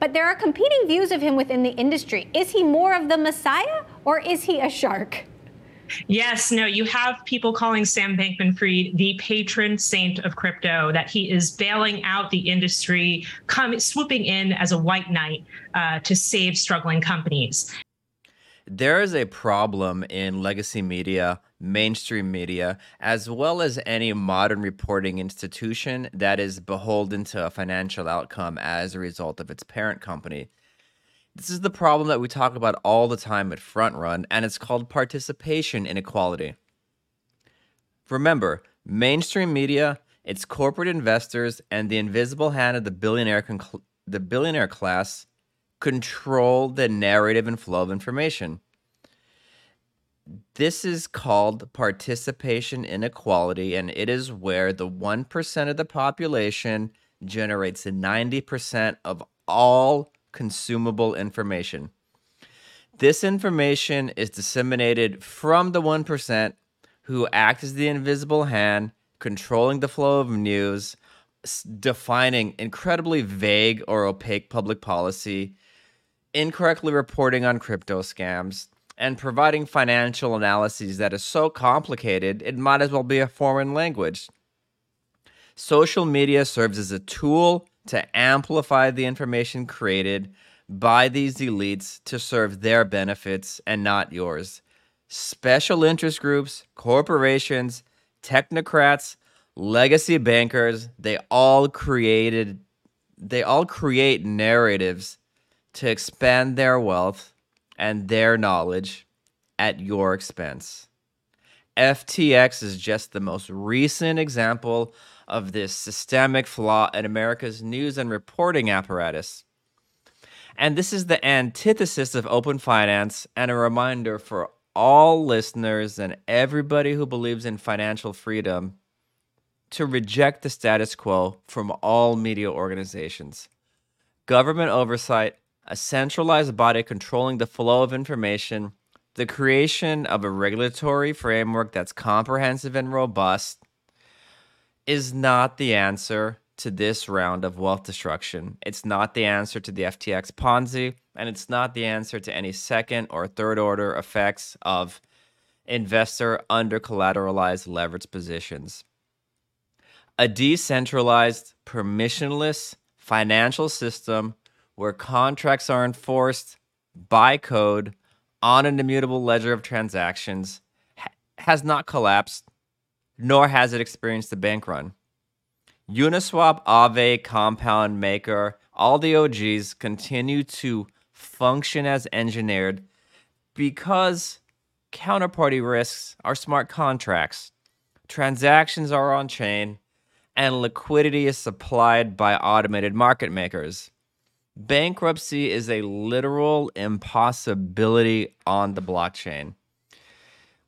But there are competing views of him within the industry. Is he more of the messiah or is he a shark? Yes, no, you have people calling Sam Bankman-Fried the patron saint of crypto, that he is bailing out the industry, come, swooping in as a white knight uh, to save struggling companies. There is a problem in legacy media, mainstream media, as well as any modern reporting institution that is beholden to a financial outcome as a result of its parent company. This is the problem that we talk about all the time at Front Run, and it's called participation inequality. Remember, mainstream media, its corporate investors, and the invisible hand of the billionaire conc- the billionaire class control the narrative and flow of information. This is called participation inequality, and it is where the one percent of the population generates ninety percent of all consumable information. This information is disseminated from the one percent who act as the invisible hand, controlling the flow of news, defining incredibly vague or opaque public policy, incorrectly reporting on crypto scams, and providing financial analyses that is so complicated it might as well be a foreign language. Social media serves as a tool to amplify the information created by these elites to serve their benefits and not yours. Special interest groups, corporations, technocrats, legacy bankers, they all created, they all create narratives to expand their wealth and their knowledge at your expense. F T X is just the most recent example of this systemic flaw in America's news and reporting apparatus. And this is the antithesis of open finance and a reminder for all listeners and everybody who believes in financial freedom to reject the status quo from all media organizations. Government oversight, a centralized body controlling the flow of information, the creation of a regulatory framework that's comprehensive and robust is not the answer to this round of wealth destruction. It's not the answer to the F T X Ponzi, and it's not the answer to any second or third order effects of investor under-collateralized leverage positions. A decentralized, permissionless financial system where contracts are enforced by code on an immutable ledger of transactions ha- has not collapsed, nor has it experienced a bank run. Uniswap, Aave, Compound, Maker, all the O Gs continue to function as engineered because counterparty risks are smart contracts. Transactions are on-chain, and liquidity is supplied by automated market makers. Bankruptcy is a literal impossibility on the blockchain.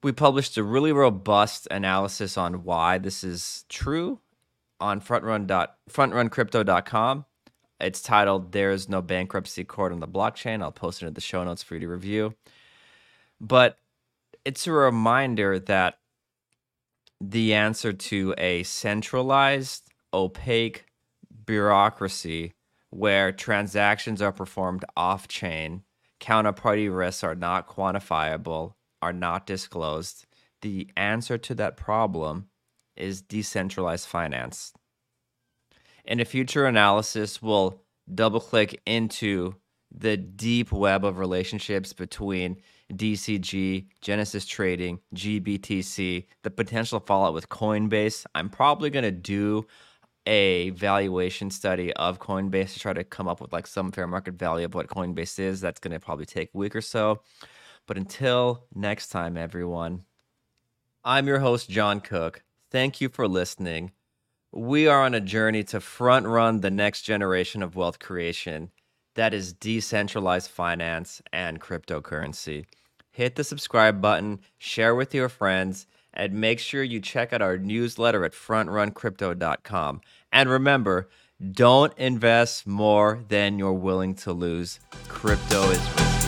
We published a really robust analysis on why this is true on front run dot front run crypto dot com. It's titled, There's No Bankruptcy Court on the Blockchain. I'll post it in the show notes for you to review. But it's a reminder that the answer to a centralized, opaque bureaucracy where transactions are performed off-chain, counterparty risks are not quantifiable, are not disclosed, the answer to that problem is decentralized finance. And a future analysis will double-click into the deep web of relationships between D C G, Genesis Trading, G B T C, the potential fallout with Coinbase. I'm probably going to do a valuation study of Coinbase to try to come up with like some fair market value of what Coinbase is. That's going to probably take a week or so. But until next time, everyone, I'm your host, John Cook. Thank you for listening. We are on a journey to front run the next generation of wealth creation. That is decentralized finance and cryptocurrency. Hit the subscribe button, share with your friends, and make sure you check out our newsletter at front run crypto dot com. And remember, don't invest more than you're willing to lose. Crypto is risky.